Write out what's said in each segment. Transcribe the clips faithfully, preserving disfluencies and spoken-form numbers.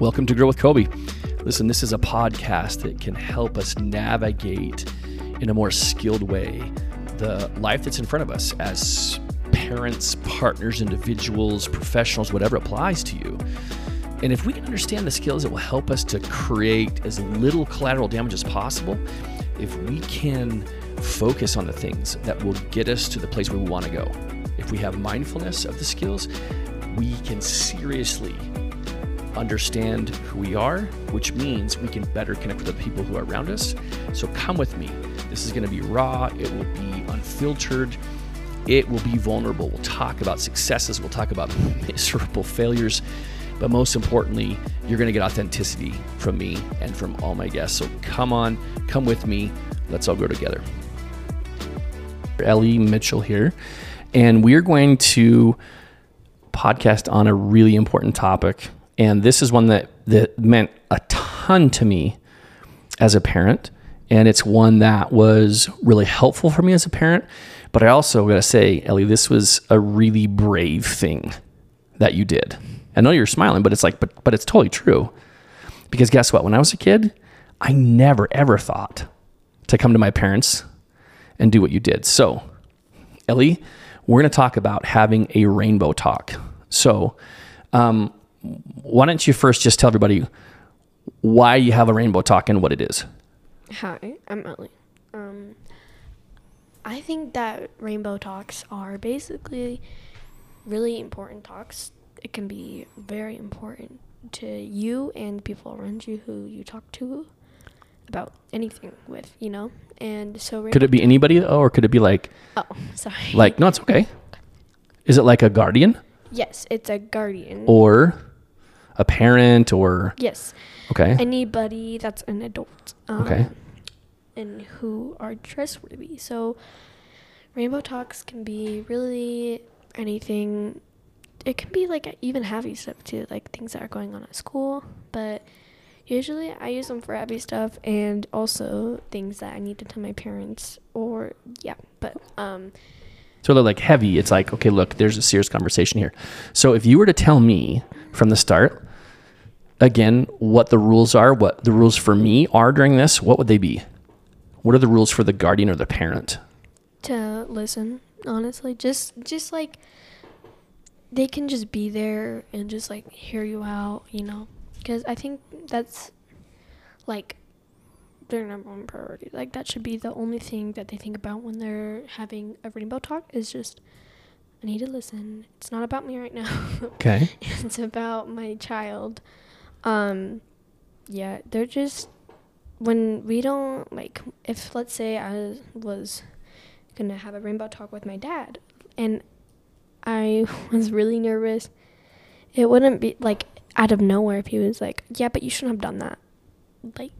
Welcome to Grow with Coby. Listen, this is a podcast that can help us navigate in a more skilled way the life that's in front of us as parents, partners, individuals, professionals, whatever applies to you. And if we can understand the skills, it will help us to create as little collateral damage as possible. If we can focus on the things that will get us to the place where we want to go. If we have mindfulness of the skills, we can seriously understand who we are, which means we can better connect with the people who are around us. So come with me. This is going to be raw. It will be unfiltered. It will be vulnerable. We'll talk about successes. We'll talk about miserable failures. But most importantly, you're going to get authenticity from me and from all my guests. So come on, come with me. Let's all grow together. Ellie Mitchell here, and we're going to podcast on a really important topic. And this is one that, that meant a ton to me as a parent. And it's one that was really helpful for me as a parent. But I also got to say, Ellie, this was a really brave thing that you did. I know you're smiling, but it's like, but, but it's totally true. Because guess what? When I was a kid, I never, ever thought to come to my parents and do what you did. So, Ellie, we're going to talk about having a rainbow talk. So, um, why don't you first just tell everybody why you have a rainbow talk and what it is? Hi, I'm Ellie. Um, I think that rainbow talks are basically really important talks. It can be very important to you and people around you who you talk to about anything with, you know? And so rainbow could it be anybody, or could it be like... Oh, sorry. Like, no, it's okay. Is it like a guardian? Yes, it's a guardian. Or... a parent or... Yes. Okay. Anybody that's an adult. Um, okay. And who are trustworthy. So, rainbow talks can be really anything. It can be, like, even happy stuff, too. Like, things that are going on at school. But usually I use them for happy stuff and also things that I need to tell my parents or... Yeah. But... um. So they're like heavy. It's like, okay, look, there's a serious conversation here. So if you were to tell me from the start, again, what the rules are, what the rules for me are during this, what would they be? What are the rules for the guardian or the parent? To listen, honestly, just, just like they can just be there and just like hear you out, you know, because I think that's like their number one priority. Like that should be the only thing that they think about when they're having a rainbow talk is just, I need to listen. It's not about me right now. Okay. It's about my child. Um, yeah, they're just, when we don't, like, if let's say I was going to have a rainbow talk with my dad and I was really nervous, it wouldn't be, like, out of nowhere if he was like, yeah, but you shouldn't have done that. Like,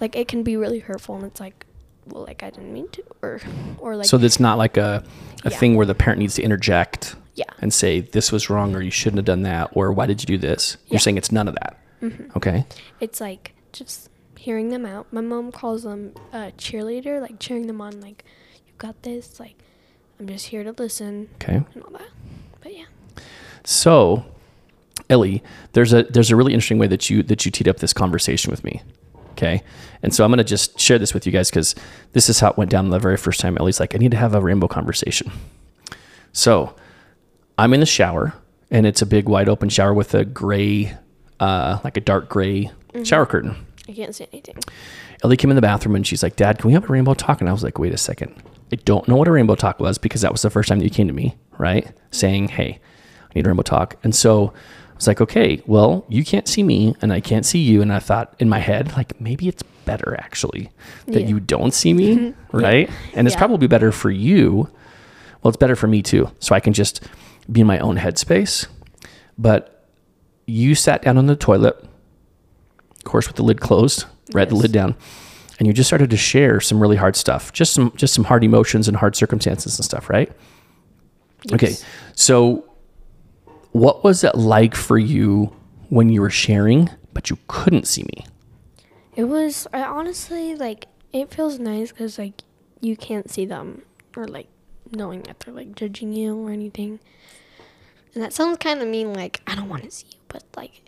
like it can be really hurtful and it's like, well, like I didn't mean to, or, or like. So that's not like a, a yeah. thing where the parent needs to interject yeah. and say, this was wrong, or you shouldn't have done that, or why did you do this? Yeah. You're saying it's none of that. Mm-hmm. Okay. It's like just hearing them out. My mom calls them a cheerleader, like cheering them on, like, you got this, like, I'm just here to listen. Okay. And all that. But yeah. So Ellie, there's a, there's a really interesting way that you, that you teed up this conversation with me. Okay. And so I'm going to just share this with you guys because this is how it went down the very first time. Ellie's like, I need to have a rainbow conversation. So I'm in the shower, and it's a big wide open shower with a gray, uh, like a dark gray mm-hmm. shower curtain. I can't see anything. Ellie came in the bathroom and she's like, Dad, can we have a rainbow talk? And I was like, wait a second. I don't know what a rainbow talk was because that was the first time that you came to me, right? Mm-hmm. Saying, hey, I need a rainbow talk. And so it's like, okay, well, you can't see me and I can't see you. And I thought in my head, like, maybe it's better actually that yeah. you don't see me, mm-hmm. right? Yeah. And it's yeah. probably better for you. Well, it's better for me too. So I can just be in my own headspace. But you sat down on the toilet, of course, with the lid closed, right? Yes. The lid down. And you just started to share some really hard stuff, just some, just some hard emotions and hard circumstances and stuff, right? Yes. Okay. So what was it like for you when you were sharing, but you couldn't see me? It was, I honestly, like, it feels nice because, like, you can't see them or, like, knowing that they're, like, judging you or anything. And that sounds kind of mean, like, I don't want to see you, but, like,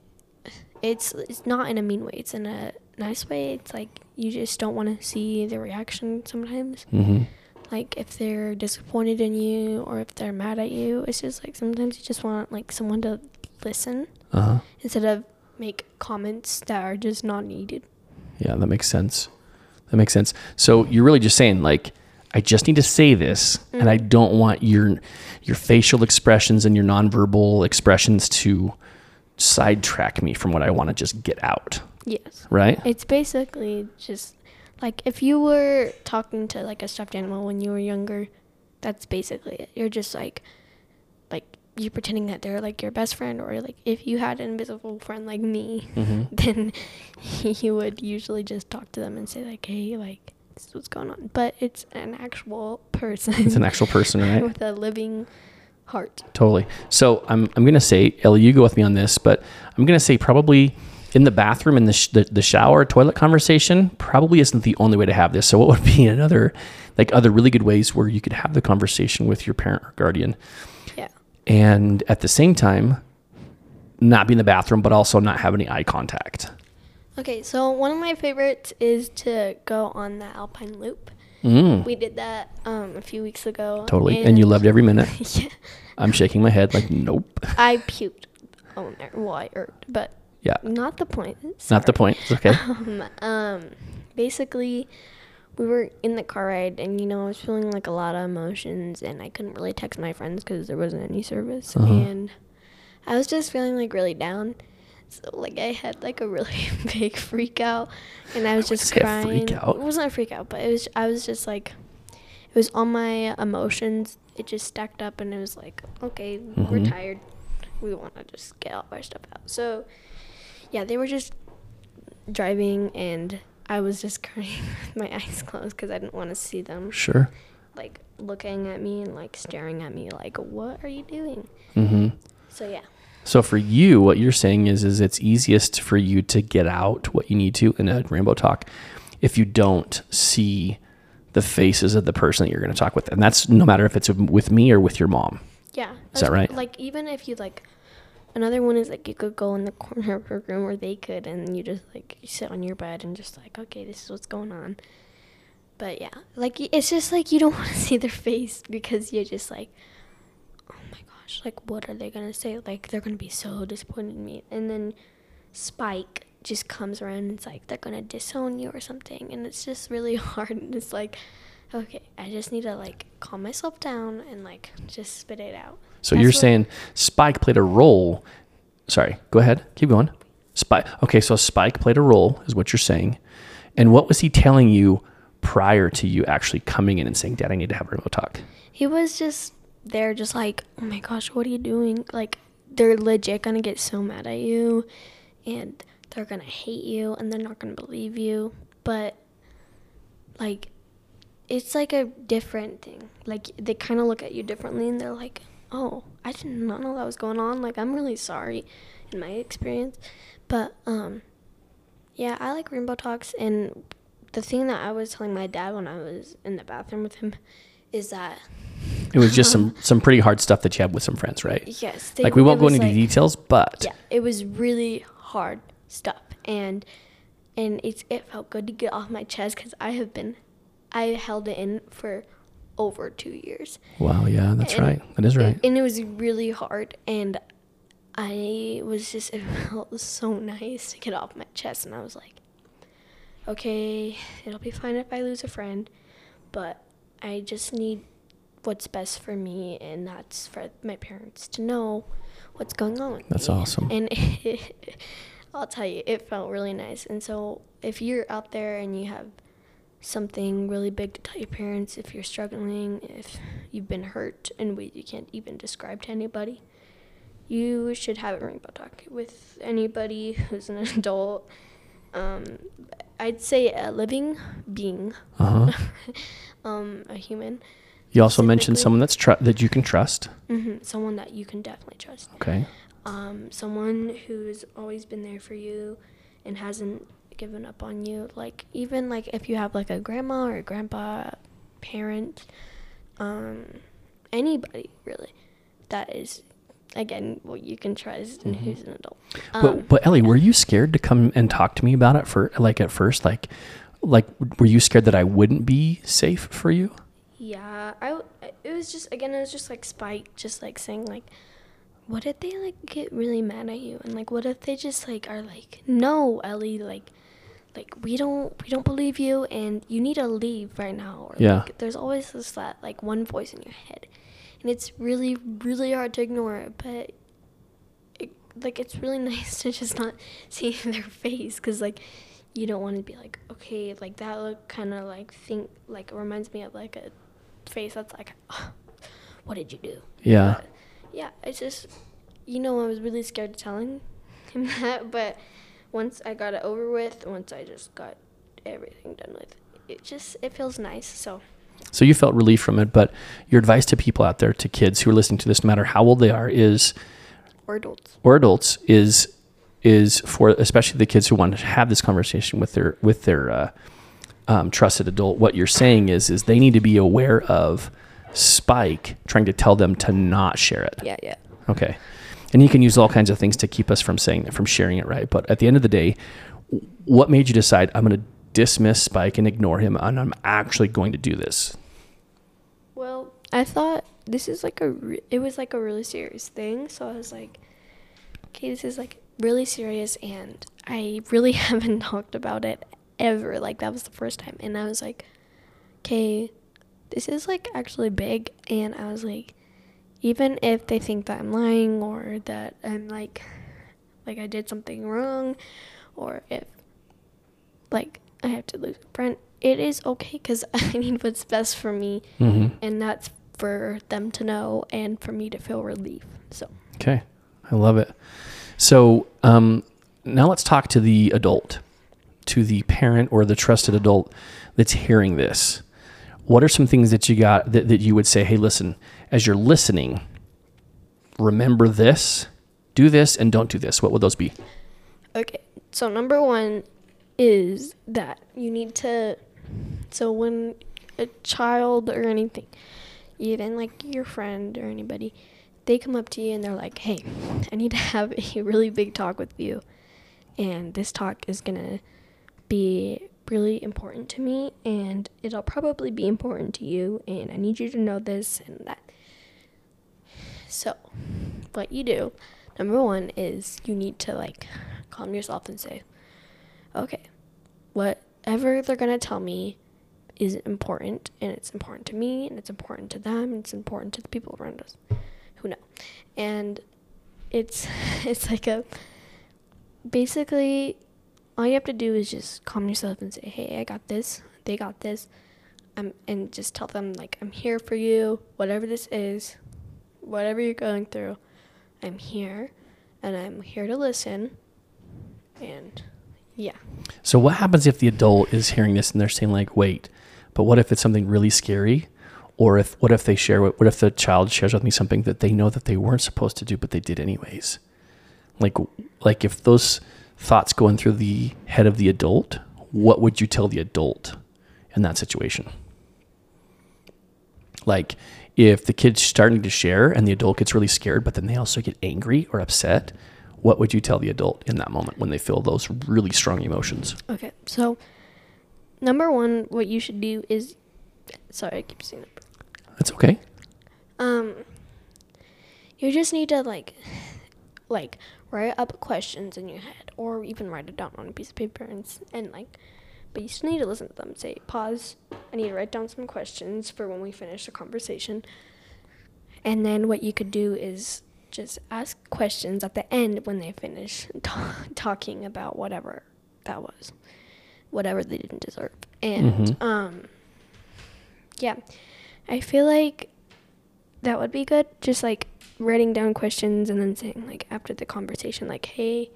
it's it's not in a mean way. It's in a nice way. It's like you just don't want to see their reaction sometimes. Mm-hmm. Like if they're disappointed in you or if they're mad at you, it's just like sometimes you just want like someone to listen uh-huh. instead of make comments that are just not needed. Yeah, that makes sense. That makes sense. So you're really just saying like, I just need to say this, mm-hmm. and I don't want your your facial expressions and your nonverbal expressions to sidetrack me from what I want to just get out. Yes. Right? It's basically just like if you were talking to like a stuffed animal when you were younger, that's basically it. You're just like like you pretending that they're like your best friend, or like if you had an invisible friend like me, mm-hmm. then you would usually just talk to them and say like, hey, like this is what's going on. But it's an actual person. It's an actual person, right? With a living heart. Totally. So I'm I'm gonna say, Ellie, you go with me on this, but I'm gonna say probably in the bathroom, in the sh- the, the shower, toilet conversation probably isn't the only way to have this. So what would be another, like other really good ways where you could have the conversation with your parent or guardian? Yeah. And at the same time, not be in the bathroom, but also not have any eye contact. Okay, so one of my favorites is to go on the Alpine Loop. Mm. We did that um, a few weeks ago. Totally, and, and you loved every minute. Yeah. I'm shaking my head like, nope. I puked on there. Well, I urged, but yeah. Not the point. Sorry. Not the point. It's okay. Um, um, basically, we were in the car ride, and, you know, I was feeling like a lot of emotions, and I couldn't really text my friends because there wasn't any service, uh-huh. and I was just feeling like really down. So, like, I had, like, a really big freak out, and I was I just crying. Freak out. It wasn't a freak out, but it was. I was just, like, it was all my emotions. It just stacked up, and it was like, okay, mm-hmm. we're tired. We want to just get all our stuff out. So, yeah, they were just driving, and I was just crying with my eyes closed because I didn't want to see them. Sure. Like, looking at me and, like, staring at me like, what are you doing? Mm-hmm. So, yeah. So for you, what you're saying is, is it's easiest for you to get out what you need to in a Rainbow Talk if you don't see the faces of the person that you're going to talk with. And that's no matter if it's with me or with your mom. Yeah. Is that right? Like, even if you like, another one is like you could go in the corner of your room or they could, and you just like you sit on your bed and just like, okay, this is what's going on. But yeah, like it's just like you don't want to see their face because you're just like, oh my God. Like, what are they going to say? Like, they're going to be so disappointed in me. And then Spike just comes around and it's like, they're going to disown you or something. And it's just really hard. And it's like, okay, I just need to, like, calm myself down and, like, just spit it out. So That's you're saying Spike played a role. Sorry, go ahead. Keep going. Spike. Okay, so Spike played a role is what you're saying. And what was he telling you prior to you actually coming in and saying, Dad, I need to have a remote talk? He was just... They're just like, oh my gosh, what are you doing? Like, they're legit gonna get so mad at you, and they're gonna hate you, and they're not gonna believe you. But, like, it's like a different thing. Like, they kind of look at you differently, and they're like, oh, I did not know that was going on. Like, I'm really sorry in my experience. But, um, yeah, I like Rainbow Talks, and the thing that I was telling my dad when I was in the bathroom with him is that... It was just some, some pretty hard stuff that you had with some friends, right? Yes. They, like, we won't go into like, the details, but... Yeah, it was really hard stuff. And and it's it felt good to get off my chest because I have been... I held it in for over two years. Wow, yeah, that's and, right. That is right. And it was really hard. And I was just... It felt so nice to get off my chest. And I was like, okay, it'll be fine if I lose a friend, but I just need... what's best for me, and that's for my parents to know what's going on with that's me. Awesome. And it, I'll tell you, it felt really nice. And so if you're out there and you have something really big to tell your parents, if you're struggling, if you've been hurt in ways you can't even describe to anybody, you should have a Rainbow Talk with anybody who's an adult. Um, I'd say a living being, uh-huh. um, a human. You also mentioned someone that's tr- that you can trust. Mm-hmm. Someone that you can definitely trust. Okay. Um, someone who's always been there for you and hasn't given up on you. Like, even, like, if you have, like, a grandma or a grandpa, parent, um, anybody, really, that is again, what you can trust mm-hmm. and who's an adult. Um, but, but Ellie, were you scared to come and talk to me about it for like at first? Like, like were you scared that I wouldn't be safe for you? Yeah, I, it was just, again, it was just like Spike just like saying like, what if they like get really mad at you? And like, what if they just like are like, no, Ellie, like, like we don't, we don't believe you and you need to leave right now. Or, yeah. Like, there's always this, that like one voice in your head. And it's really, really hard to ignore it, but it, like, it's really nice to just not see their face, because like you don't want to be like, okay, like that look kind of like think like it reminds me of like a face that's like, oh, what did you do? Yeah, but, yeah. It's just, you know, I was really scared of telling him that, but once I got it over with, once I just got everything done with, it just it feels nice. So. So you felt relief from it, but your advice to people out there, to kids who are listening to this, no matter how old they are, is or adults or adults is is for especially the kids who want to have this conversation with their with their uh, um, trusted adult. What you're saying is is they need to be aware of Spike trying to tell them to not share it. Yeah, yeah. Okay, and he can use all kinds of things to keep us from saying from sharing it, right? But at the end of the day, what made you decide I'm going to dismiss Spike and ignore him, and I'm actually going to do this? Well, I thought this is like a, re- it was like a really serious thing. So I was like, okay, this is like really serious, and I really haven't talked about it ever. Like that was the first time, and I was like, okay, this is like actually big. And I was like, even if they think that I'm lying or that I'm like, like I did something wrong, or if like I have to lose a friend, it is okay, because I need what's best for me, mm-hmm. and that's for them to know and for me to feel relief. So okay, I love it. So um, now let's talk to the adult, to the parent or the trusted adult that's hearing this. What are some things that you got that, that you would say, hey, listen, as you're listening, remember this, do this, and don't do this? What would those be? Okay, so number one is that you need to, so when a child or anything, even like your friend or anybody, they come up to you and they're like, hey, I need to have a really big talk with you, and this talk is gonna be really important to me, and it'll probably be important to you, and I need you to know this and that. So what you do, number one, is you need to like calm yourself and say, okay, whatever they're going to tell me is important, and it's important to me, and it's important to them, and it's important to the people around us who know. And it's it's like a, basically, all you have to do is just calm yourself and say, hey, I got this, they got this, um, and just tell them, like, I'm here for you, whatever this is, whatever you're going through, I'm here, and I'm here to listen, and... yeah. So what happens if the adult is hearing this and they're saying like, wait, but what if it's something really scary? Or if, what if they share, what, what if the child shares with me something that they know that they weren't supposed to do, but they did anyways? Like, like if those thoughts go in through the head of the adult, what would you tell the adult in that situation? Like if the kid's starting to share and the adult gets really scared, but then they also get angry or upset, what would you tell the adult in that moment when they feel those really strong emotions? Okay, so number one, what you should do is, sorry, I keep saying number. That's okay. Um, you just need to like, like write up questions in your head, or even write it down on a piece of paper, and, and like, but you still need to listen to them. Say, pause. I need to write down some questions for when we finish the conversation. And then what you could do is just ask questions at the end when they finish t- talking about whatever that was, whatever they didn't deserve. And, mm-hmm. um, yeah, I feel like that would be good. Just like writing down questions and then saying like after the conversation, like, hey,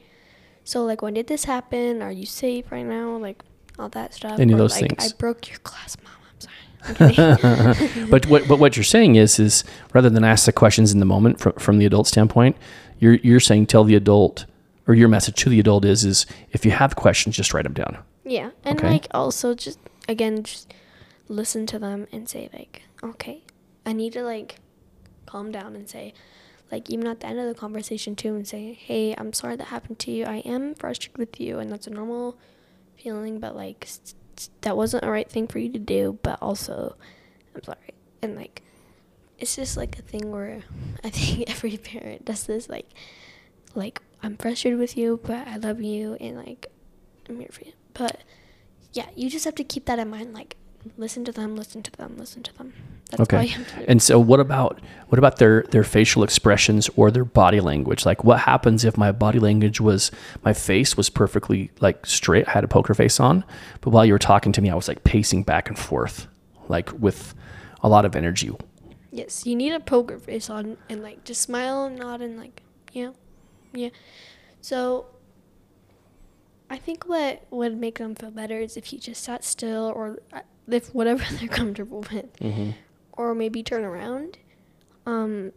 so like when did this happen? Are you safe right now? Like all that stuff. Any or, of those like, things. I broke your glass, Mom. I'm sorry. but what but what you're saying is is rather than ask the questions in the moment from from the adult standpoint, you're you're saying tell the adult, or your message to the adult is is if you have questions, just write them down. Yeah, and okay. Like also just again just listen to them and say like, okay, I need to like calm down and say like even at the end of the conversation too, and say, hey, I'm sorry that happened to you. I am frustrated with you, and that's a normal feeling, but like st- st- that wasn't a right thing for you to do, but also I'm sorry. And like it's just like a thing where I think every parent does this, like like I'm frustrated with you, but I love you, and like I'm here for you. But yeah, you just have to keep that in mind, like listen to them, listen to them, listen to them. That's okay. All you have to do. And so what about what about their, their facial expressions or their body language? Like what happens if my body language was, my face was perfectly like straight, I had a poker face on, but while you were talking to me, I was like pacing back and forth, like with a lot of energy. Yes, you need a poker face on and like just smile and nod and like, yeah, yeah. So I think what would make them feel better is if you just sat still, or if whatever they're comfortable with, mm-hmm. or maybe turn around. Um,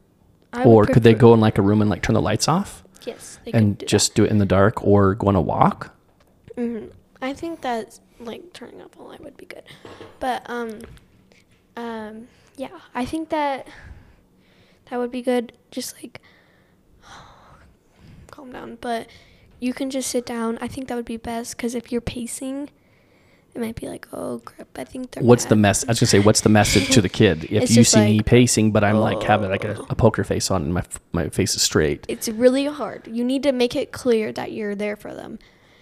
I or could they go in like a room and like turn the lights off? Yes, they and could do just that. Do it in the dark, or go on a walk. Mm-hmm. I think that like turning off a light would be good, but um, um, yeah, I think that that would be good. Just like calm down, but you can just sit down. I think that would be best, because if you're pacing, it might be like, oh crap, I think they're what's mad. The mess I was gonna say, what's the message to the kid if it's you see like, me pacing, but I'm oh. like having like a, a poker face on and my my face is straight? It's really hard. You need to make it clear that you're there for them,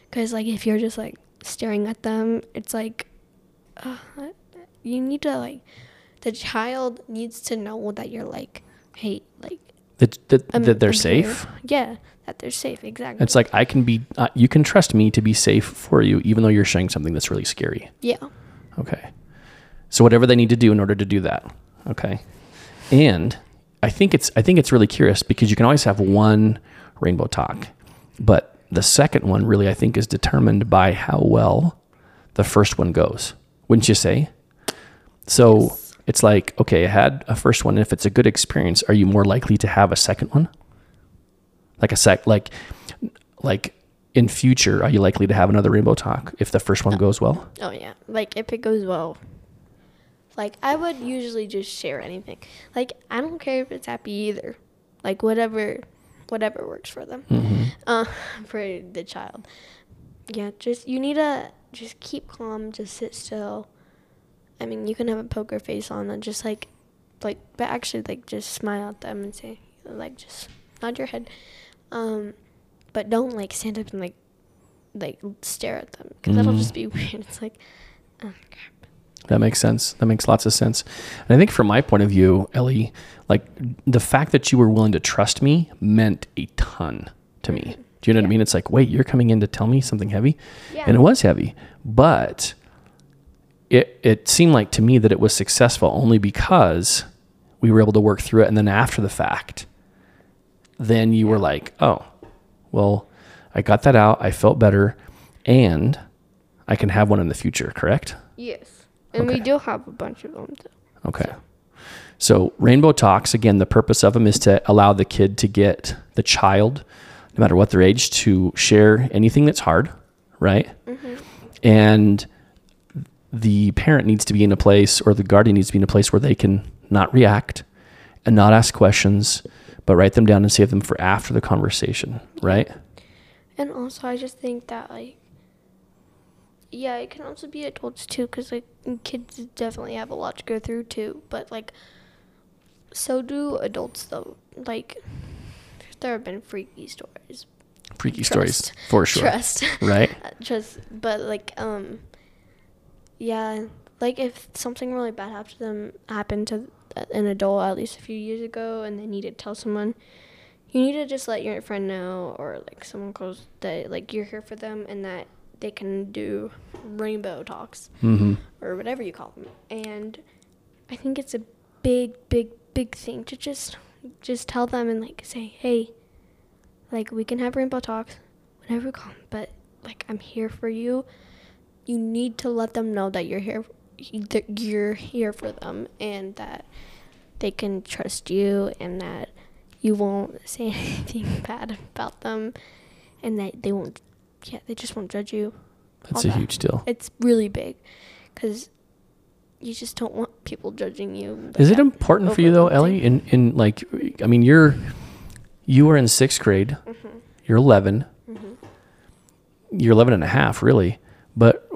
because like if you're just like staring at them, it's like uh, you need to like the child needs to know that you're like, hey, like that that, um, that they're I'm safe here. Yeah, that they're safe. Exactly. It's like I can be uh, you can trust me to be safe for you, even though you're sharing something that's really scary. Yeah. Okay, so whatever they need to do in order to do that. Okay. And I think it's I think it's really curious, because you can always have one Rainbow Talk, but the second one really I think is determined by how well the first one goes, wouldn't you say? So yes. It's like, okay, I had a first one, and if it's a good experience, are you more likely to have a second one? Like a sec, like, like in future, are you likely to have another Rainbow Talk if the first one oh. goes well? Oh yeah, like if it goes well, like I would usually just share anything. Like I don't care if it's happy either, like whatever, whatever works for them, mm-hmm. uh, for the child. Yeah, just you need to just keep calm, just sit still. I mean, you can have a poker face on and just like, like, but actually like just smile at them and say like just nod your head. Um, but don't like stand up and like, like stare at them, because mm. that'll just be weird. It's like, oh crap. That makes sense. That makes lots of sense. And I think from my point of view, Ellie, like the fact that you were willing to trust me meant a ton to me. Mm-hmm. Do you know yeah. what I mean? It's like, wait, you're coming in to tell me something heavy, yeah. and it was heavy, but it it seemed like to me that it was successful only because we were able to work through it. And then after the fact, then you were like, oh, well, I got that out. I felt better, and I can have one in the future, correct? Yes. And okay. we do have a bunch of them too. Okay. So. so Rainbow Talks, again, the purpose of them is to allow the kid to get the child, no matter what their age, to share anything that's hard, right? Mm-hmm. And the parent needs to be in a place, or the guardian needs to be in a place where they can not react and not ask questions, but write them down and save them for after the conversation, right? And also, I just think that, like, yeah, it can also be adults, too, because, like, kids definitely have a lot to go through, too. But, like, so do adults, though. Like, there have been freaky stories. Freaky trust. Stories, for sure. Trust. Right? Trust. But, like, um, yeah, like, if something really bad happened to them, happened to an adult at least a few years ago, and they need to tell someone, you need to just let your friend know, or like someone close, that like you're here for them, and that they can do Rainbow Talks, mm-hmm. or whatever you call them. And I think it's a big big big thing to just just tell them and like say, hey, like we can have Rainbow Talks whenever you call them, but like I'm here for you. You need to let them know that you're here that you're here for them, and that they can trust you, and that you won't say anything bad about them, and that they won't yeah they just won't judge you. That's a huge deal. It's really big, because you just don't want people judging you. Is it important for you though, Ellie, in in like I mean you're you were in sixth grade, mm-hmm. you're eleven, mm-hmm. you're eleven and a half really. But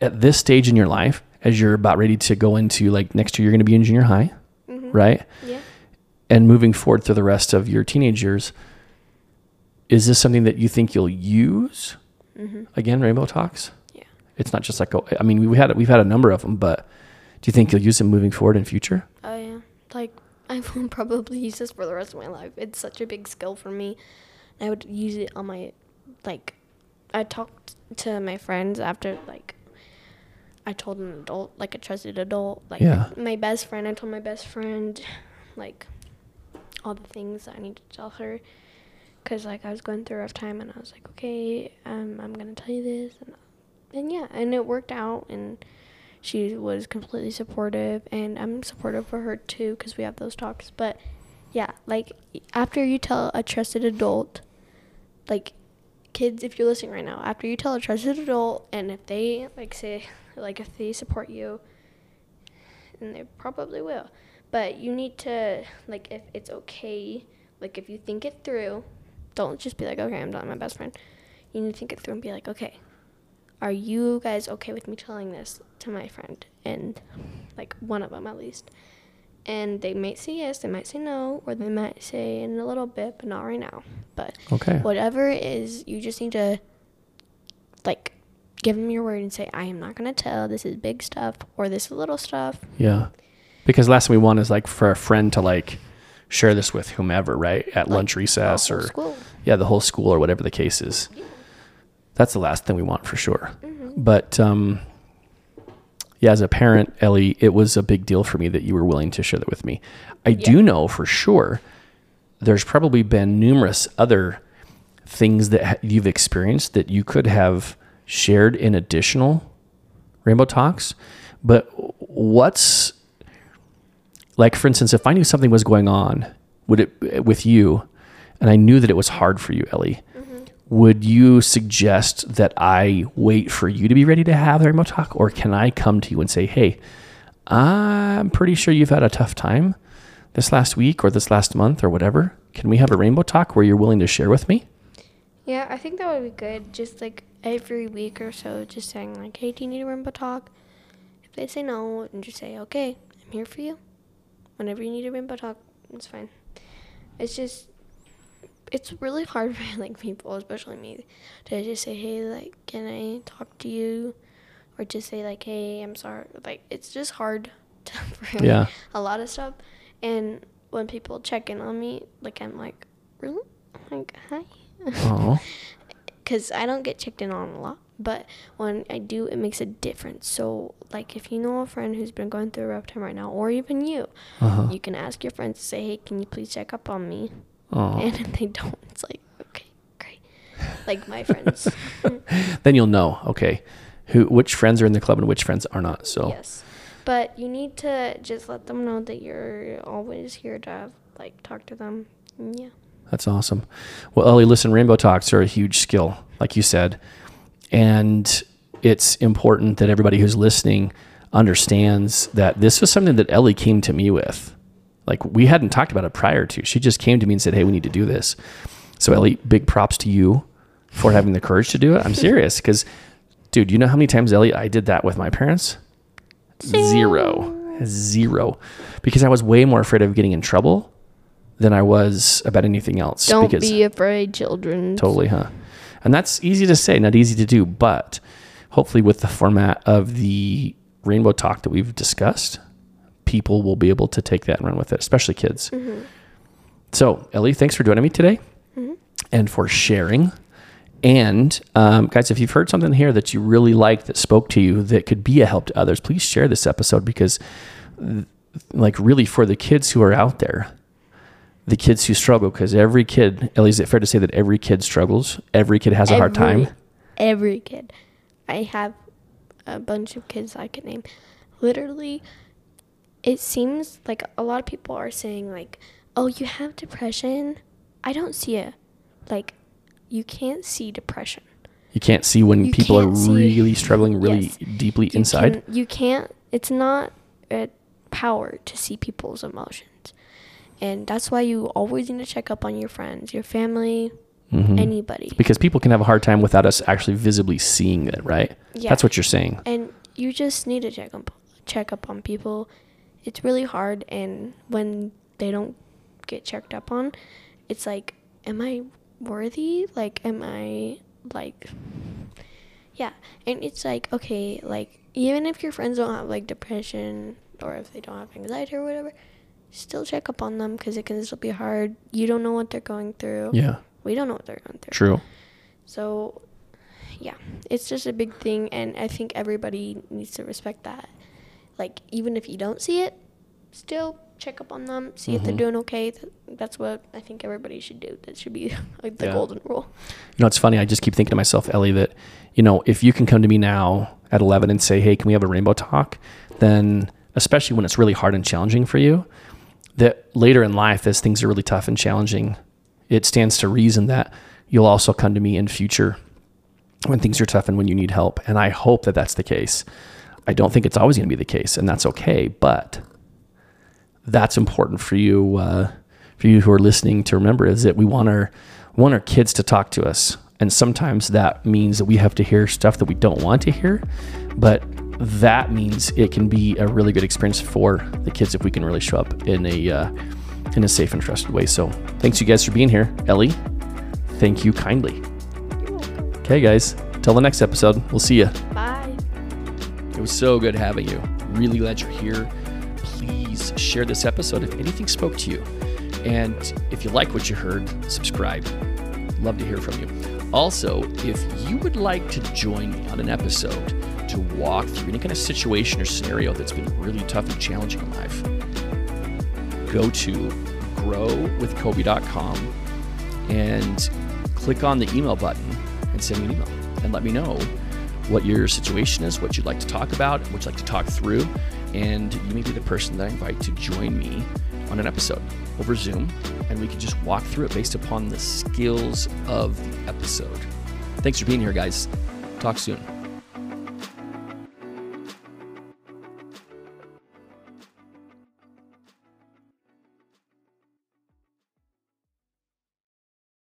at this stage in your life, as you're about ready to go into, like, next year, you're going to be in junior high, mm-hmm. right? Yeah. And moving forward through the rest of your teenage years, is this something that you think you'll use? Mm-hmm. Again, Rainbow Talks? Yeah. It's not just like, a, I mean, we had, we've had a number of them, but do you think you'll use them moving forward in future? Oh, yeah. Like, I will probably use this for the rest of my life. It's such a big skill for me. I would use it on my, like, I talked to my friends after, like, I told an adult, like a trusted adult, like yeah. my best friend. I told my best friend, like, all the things that I need to tell her, because, like, I was going through a rough time, and I was like, okay, um, I'm going to tell you this, and, and yeah, and it worked out, and she was completely supportive, and I'm supportive for her, too, because we have those talks, but, yeah, like, after you tell a trusted adult, like, kids, if you're listening right now, after you tell a trusted adult, and if they, like, say... like, if they support you, and they probably will. But you need to, like, if it's okay, like, if you think it through, don't just be like, okay, I'm not my best friend. You need to think it through and be like, okay, are you guys okay with me telling this to my friend? And, like, one of them at least. And they might say yes, they might say no, or they might say in a little bit, but not right now. But okay. Whatever it is, you just need to, like, give them your word and say, I am not going to tell. This is big stuff or this is little stuff. Yeah. Because last thing we want is, like, for a friend to, like, share this with whomever, right? At, like, lunch, recess, or school. Yeah, the whole school or whatever the case is. Yeah. That's the last thing we want for sure. Mm-hmm. But, um, yeah, as a parent, Ellie, it was a big deal for me that you were willing to share that with me. I yeah. do know for sure there's probably been numerous other things that you've experienced that you could have shared in additional Rainbow Talks, but what's, like, for instance, if I knew something was going on would it with you and I knew that it was hard for you, Ellie, mm-hmm. would you suggest that I wait for you to be ready to have the Rainbow Talk, or can I come to you and say, hey, I'm pretty sure you've had a tough time this last week or this last month or whatever. Can we have a Rainbow Talk where you're willing to share with me? Yeah, I think that would be good. Just, like, every week or so, just saying, like, hey, do you need a Rainbow Talk? If they say no, and just say, okay, I'm here for you. Whenever you need a Rainbow Talk, it's fine. It's just, it's really hard for, like, people, especially me, to just say, hey, like, can I talk to you? Or just say, like, hey, I'm sorry. Like, it's just hard to, for yeah. a lot of stuff. And when people check in on me, like, I'm like, really? I'm like, hi. Because I don't get checked in on a lot, but when I do, it makes a difference. So, like, if you know a friend who's been going through a rough time right now, or even you, uh-huh. you can ask your friends to say, hey, can you please check up on me? Aww. And if they don't, it's like, okay, great. Like, my friends. Then you'll know, okay, who, which friends are in the club and which friends are not. So yes, but you need to just let them know that you're always here to have, like, talk to them. Yeah. That's awesome. Well, Ellie, listen, Rainbow Talks are a huge skill, like you said, and it's important that everybody who's listening understands that this was something that Ellie came to me with. Like, we hadn't talked about it prior to. She just came to me and said, hey, we need to do this. So, Ellie, big props to you for having the courage to do it. I'm serious because, dude, you know how many times, Ellie, I did that with my parents? Zero. Zero. Because I was way more afraid of getting in trouble than I was about anything else. Don't because, be afraid, children. Totally, huh? And that's easy to say, not easy to do, but hopefully with the format of the Rainbow Talk that we've discussed, people will be able to take that and run with it, especially kids. Mm-hmm. So, Ellie, thanks for joining me today mm-hmm. and for sharing. And um, guys, if you've heard something here that you really liked, that spoke to you, that could be a help to others, please share this episode because, like, really for the kids who are out there, the kids who struggle, because every kid, Ellie, is it fair to say that every kid struggles? Every kid has a every, hard time? Every kid. I have a bunch of kids I could name. Literally, it seems like a lot of people are saying, like, oh, you have depression? I don't see it. Like, you can't see depression. You can't see when you people are see, really struggling really yes, deeply you inside? Can, you can't. It's not a power to see people's emotions. And that's why you always need to check up on your friends, your family, mm-hmm. anybody. Because people can have a hard time without us actually visibly seeing it, right? Yeah. That's what you're saying. And you just need to check up, check up on people. It's really hard. And when they don't get checked up on, it's like, am I worthy? Like, am I, like, yeah. And it's like, okay, like, even if your friends don't have, like, depression or if they don't have anxiety or whatever, still check up on them because it can still be hard. You don't know what they're going through. Yeah. We don't know what they're going through. True. So, yeah, it's just a big thing, and I think everybody needs to respect that. Like, even if you don't see it, still check up on them, see mm-hmm. if they're doing okay. That's what I think everybody should do. That should be like the yeah. golden rule. You know, it's funny. I just keep thinking to myself, Ellie, that, you know, if you can come to me now at eleven and say, hey, can we have a rainbow talk? Then, especially when it's really hard and challenging for you, that later in life, as things are really tough and challenging, it stands to reason that you'll also come to me in future when things are tough and when you need help. And I hope that that's the case. I don't think it's always going to be the case, and that's okay. But that's important for you, uh, for you who are listening to remember, is that we want our, we want our kids to talk to us. And sometimes that means that we have to hear stuff that we don't want to hear, but that means it can be a really good experience for the kids if we can really show up in a, uh, in a safe and trusted way. So thanks you guys for being here. Ellie, thank you kindly. You're welcome. Okay, guys, till the next episode. We'll see you. Bye. It was so good having you. Really glad you're here. Please share this episode if anything spoke to you. And if you like what you heard, subscribe. Love to hear from you. Also, if you would like to join me on an episode to walk through any kind of situation or scenario that's been really tough and challenging in life, go to grow with coby dot com and click on the email button and send me an email and let me know what your situation is, what you'd like to talk about, what you'd like to talk through, and you may be the person that I invite to join me on an episode over Zoom, and we can just walk through it based upon the skills of the episode. Thanks for being here, guys. Talk soon.